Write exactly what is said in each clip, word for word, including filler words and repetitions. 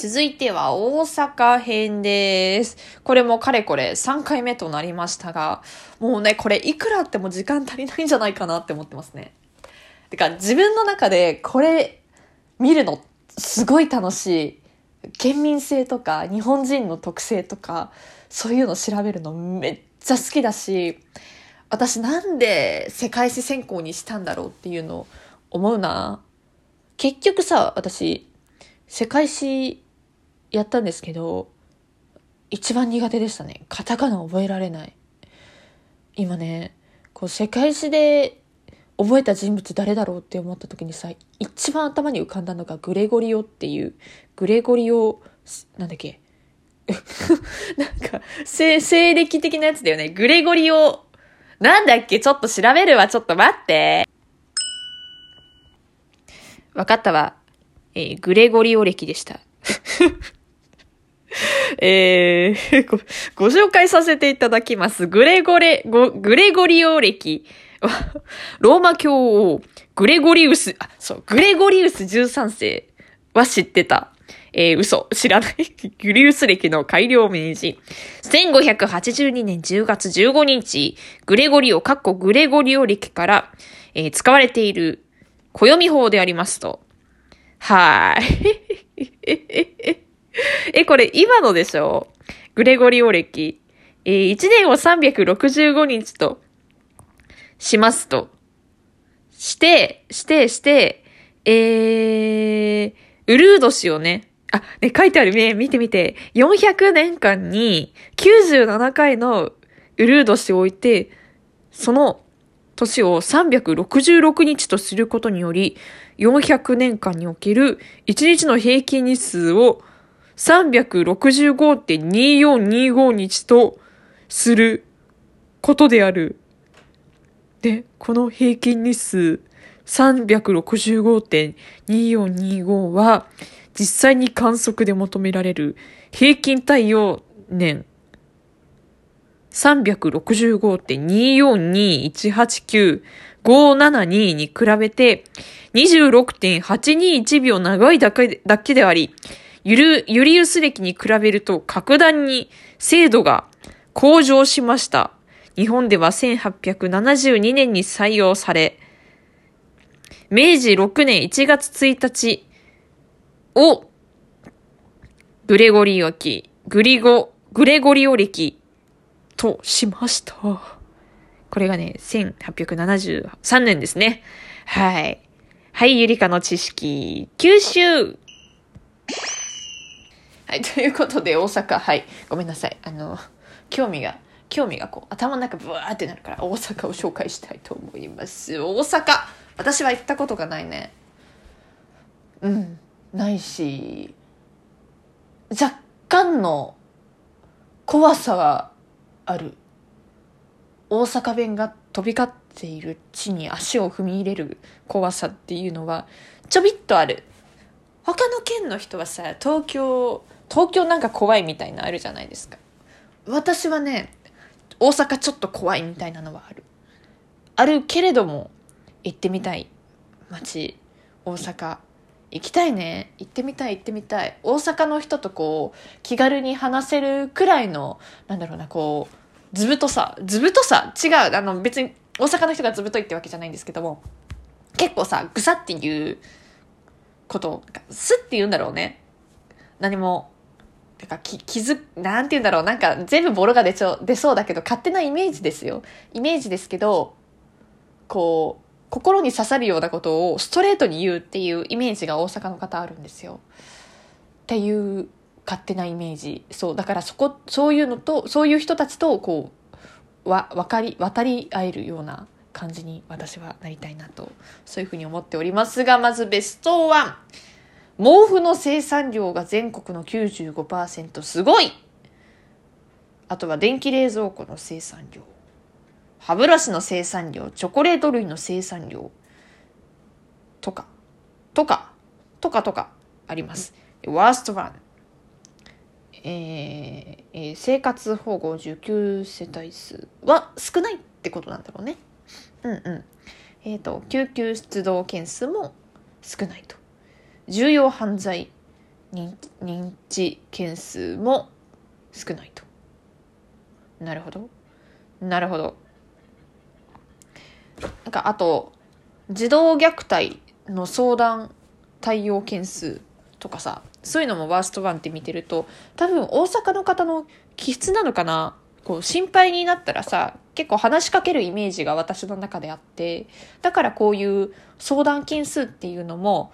続いては大阪編です。これもかれこれさんかいめとなりましたが、もうね、これいくらあっても時間足りないんじゃないかなって思ってますね。てか自分の中でこれ見るのすごい楽しい。県民性とか日本人の特性とかそういうの調べるのめっちゃ好きだし、私なんで世界史専攻にしたんだろうっていうのを思うな。結局さ、私世界史やったんですけど、一番苦手でしたね。カタカナ覚えられない。今ね、こう世界史で覚えた人物誰だろうって思った時にさ、一番頭に浮かんだのがグレゴリオっていう、グレゴリオなんだっけなんか西暦的なやつだよね。グレゴリオなんだっけ、ちょっと調べるわ。ちょっと待って。わかったわ。えー、グレゴリオ歴でした。えー、ご、ご紹介させていただきます。グレゴレ、ご、グレゴリオ歴は、ローマ教王、グレゴリウス、あ、そう、グレゴリウスじゅうさん世は知ってた。えー、嘘、知らない。グリウス歴の改良名人。せんごひゃくはちじゅうにねんじゅうがつじゅうごにち、グレゴリオ、かっこグレゴリオ歴から、えー、使われている暦法でありますと。はーい。え、これ今のでしょ？グレゴリオ歴。えー、いちねんをさんびゃくろくじゅうごにちとしますと。して、して、して、えー、ウルード氏をね、あ、ね、書いてあるね、見て見て。よんひゃくねんかんにきゅうじゅうななかいのウルード氏を置いて、その、年をさんびゃくろくじゅうろくにちとすることにより、よんひゃくねんかんにおけるいちにちの平均日数を さんびゃくろくじゅうごてんにーよんにーご 日とすることである。で、この平均日数 さんびゃくろくじゅうごてんにーよんにーご は実際に観測で求められる平均太陽年 さんびゃくろくじゅうごてんにーよんにーいちはちきゅうごーななに に比べて にじゅうろくてんはちにーいちびょう長いだけであり、ユル、ユリウス歴に比べると格段に精度が向上しました。日本ではせんはっぴゃくななじゅうにねんに採用され、明治ろくねんいちがつついたちをグレゴリオ歴、グリゴ、グレゴリオ歴としました。これがね、せんはっぴゃくななじゅうさんねんですね。はい。はい、ゆりかの知識、吸収。はい、ということで、大阪、はい。ごめんなさい。あの、興味が、興味がこう、頭の中ブワーってなるから、大阪を紹介したいと思います。大阪、私は行ったことがないね。うん、ないし、若干の怖さは、ある。大阪弁が飛び交っている地に足を踏み入れる怖さっていうのはちょびっとある。他の県の人はさ、東京東京なんか怖いみたいなあるじゃないですか。私はね、大阪ちょっと怖いみたいなのはあるあるけれども、行ってみたい街、大阪行きたいね。行ってみたい、行ってみたい。大阪の人とこう、気軽に話せるくらいの、なんだろうな、こう、ずぶとさ。ずぶとさ違う。あの、別に、大阪の人がずぶといってわけじゃないんですけども、結構さ、ぐさっていうこと、すって言うんだろうね。何も、てか、き、気づ、なんて言うんだろう。なんか、全部ボロが出ちょ、出そうだけど、勝手なイメージですよ。イメージですけど、こう、心に刺さるようなことをストレートに言うっていうイメージが大阪の方あるんですよ。っていう勝手なイメージ。そう。だからそこ、そういうのと、そういう人たちとこう、わ、わかり、渡り合えるような感じに私はなりたいなと、そういうふうに思っておりますが、まずベストワン。毛布の生産量が全国の きゅうじゅうごパーセント、すごい。あとは電気冷蔵庫の生産量。歯ブラシの生産量、チョコレート類の生産量とか、とか、とかとかあります。ワーストワン。えーえー、生活保護じゅうきゅう世帯数は少ないってことなんだろうね。うんうん。えっと、救急出動件数も少ないと。重要犯罪、認知件数も少ないと。なるほどなるほど。なんかあと児童虐待の相談対応件数とかさ、そういうのもワーストワンって見てると、多分大阪の方の気質なのかな、こう心配になったらさ結構話しかけるイメージが私の中であって、だからこういう相談件数っていうのも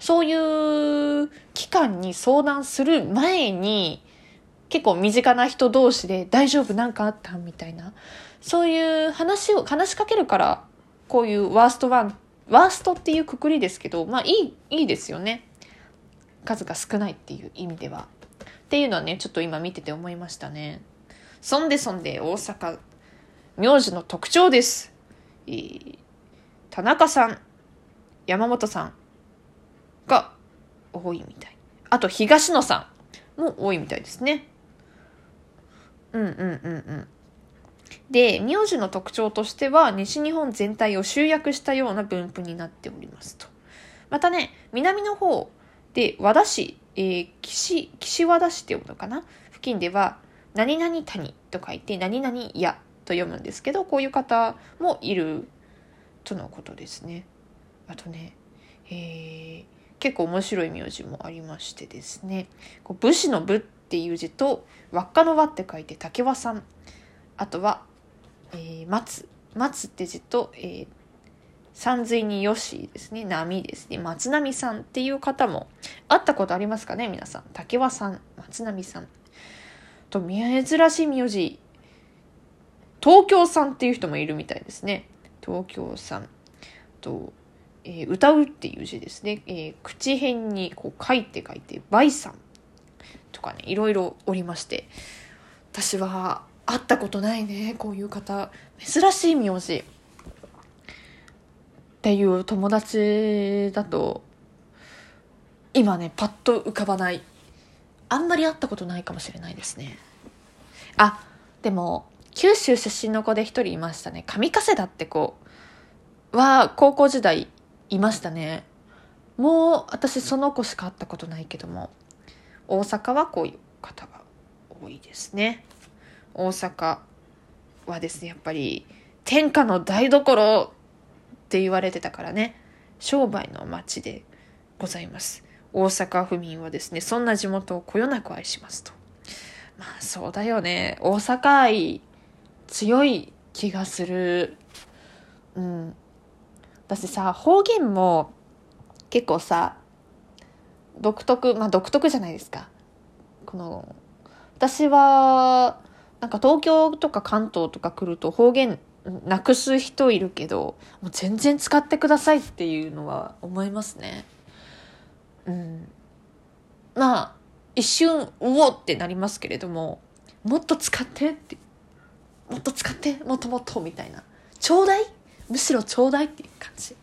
そういう機関に相談する前に結構身近な人同士で大丈夫なんかあったみたいな、そういう話を話しかけるから、こういうワーストワンワーストっていうくくりですけど、まあいいいいですよね、数が少ないっていう意味ではっていうのはね、ちょっと今見てて思いましたね。そんでそんで大阪名字の特徴です。えー、田中さん山本さんが多いみたい。あと東野さんも多いみたいですね。うんうんうんうん。で、名字の特徴としては西日本全体を集約したような分布になっておりますと。またね、南の方で和田市、えー、岸、岸和田市って読むのかな、付近では何々谷と書いて何々屋と読むんですけど、こういう方もいるとのことですね。あとね、えー、結構面白い名字もありましてですね、こう武士の武っていう字と輪っかの輪って書いて竹輪さん、あとは、えー、松松って字と、えー、山水によしですね、波ですね、松波さんっていう方も会ったことありますかね皆さん。竹輪さん、松波さんと珍しい名字東京さんっていう人もいるみたいですね。東京さんと、えー、歌うっていう字ですね、えー、口辺にこう書いて書いてバイさんとかね、いろいろおりまして、私は会ったことないね、こういう方。珍しい名字っていう友達だと今ねパッと浮かばない、あんまり会ったことないかもしれないですね。あ、でも九州出身の子で一人いましたね。上加世田って子は高校時代いましたね。もう私その子しか会ったことないけども、大阪はこういう方が多いですね。大阪はですね、やっぱり天下の台所って言われてたからね、商売の街でございます。大阪府民はですね、そんな地元をこよなく愛しますと。まあそうだよね、大阪愛強い気がする。うん。だってさ、方言も結構さ、独特、まあ独特じゃないですか。この、私は、なんか東京とか関東とか来ると方言なくす人いるけど、もう全然使ってくださいっていうのは思いますね。うん。まあ、一瞬、うおってなりますけれども、もっと使ってって、もっと使って、もっともっとみたいな。ちょうだい、むしろちょうだいっていう感じ。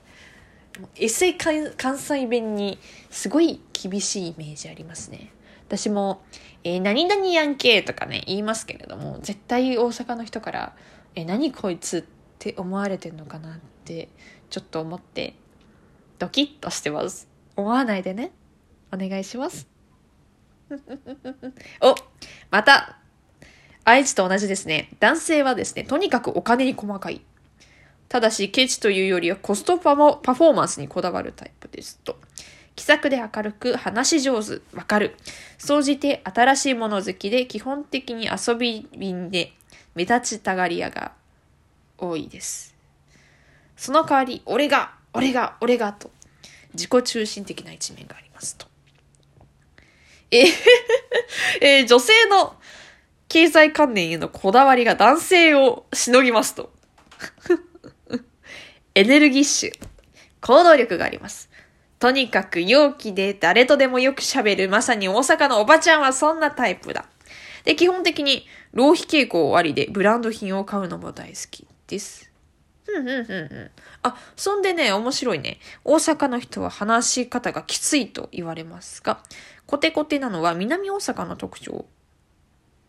エセ関西弁にすごい厳しいイメージありますね。私も、えー、何々やんけとかね、言いますけれども、絶対大阪の人から、えー、何こいつって思われてんのかなって、ちょっと思って、ドキッとしてます。思わないでね。お願いします。お、また愛知と同じですね。男性はですね、とにかくお金に細かい、ただしケチというよりはコストパもパフォーマンスにこだわるタイプですと。気さくで明るく話し上手、わかる、総じて新しいもの好きで基本的に遊び人で目立ちたがり屋が多いです。その代わり俺が俺が俺がと自己中心的な一面がありますと。ええー、女性の経済観念へのこだわりが男性をしのぎますと。エネルギッシュ、行動力があります。とにかく陽気で誰とでもよく喋る、まさに大阪のおばちゃんはそんなタイプだ。で、基本的に浪費傾向ありでブランド品を買うのも大好きです。うんうんうんうん。あ、そんでね、面白いね。大阪の人は話し方がきついと言われますが、コテコテなのは南大阪の特徴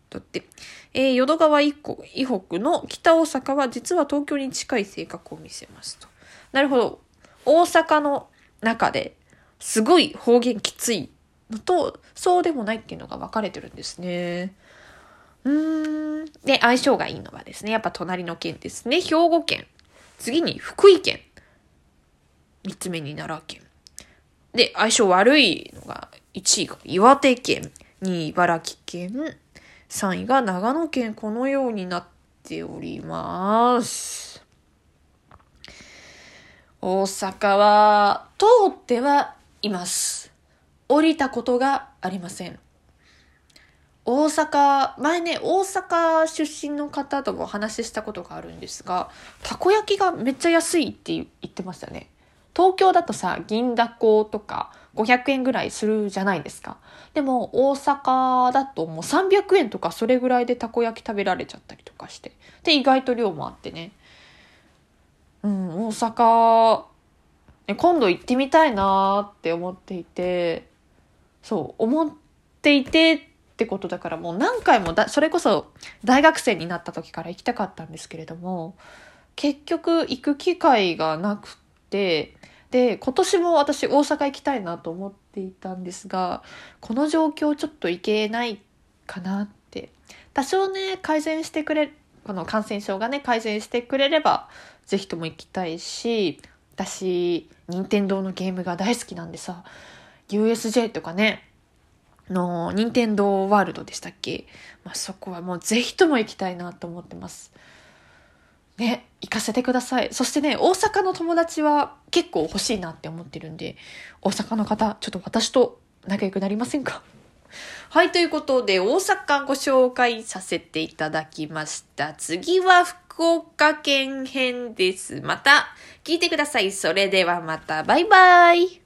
だって。えー、淀川以北の北大阪は実は東京に近い性格を見せますと。なるほど。大阪の中ですごい方言きついのとそうでもないっていうのが分かれてるんですね。うーん。で、相性がいいのはですね、やっぱ隣の県ですね。兵庫県。次に福井県。三つ目に奈良県。で、相性悪いのがいちいが岩手県、にい茨城県、さんいが長野県、このようになっております。大阪は通ってはいます。降りたことがありません。大阪、前ね、大阪出身の方ともお話ししたことがあるんですが、たこ焼きがめっちゃ安いって言ってましたね。東京だとさ、銀だことかごひゃくえんぐらいするじゃないですか。でも大阪だともうさんびゃくえんとかそれぐらいでたこ焼き食べられちゃったりとかして。で、意外と量もあってね。うん、大阪、ね、今度行ってみたいなって思っていて、そう、思っていて、ってことだからもう何回もだそれこそ大学生になった時から行きたかったんですけれども、結局行く機会がなくて、で今年も私大阪行きたいなと思っていたんですが、この状況ちょっと行けないかなって。多少ね改善してくれこの感染症がね改善してくれればぜひとも行きたいし、私任天堂のゲームが大好きなんでさ、 ユーエスジェー とかねの任天堂ワールドでしたっけ、まあ、そこはもうぜひとも行きたいなと思ってますね。行かせてください。そしてね、大阪の友達は結構欲しいなって思ってるんで、大阪の方ちょっと私と仲良くなりませんか？はい、ということで大阪ご紹介させていただきました。次は福岡県編です。また聞いてください。それではまた、バイバイ。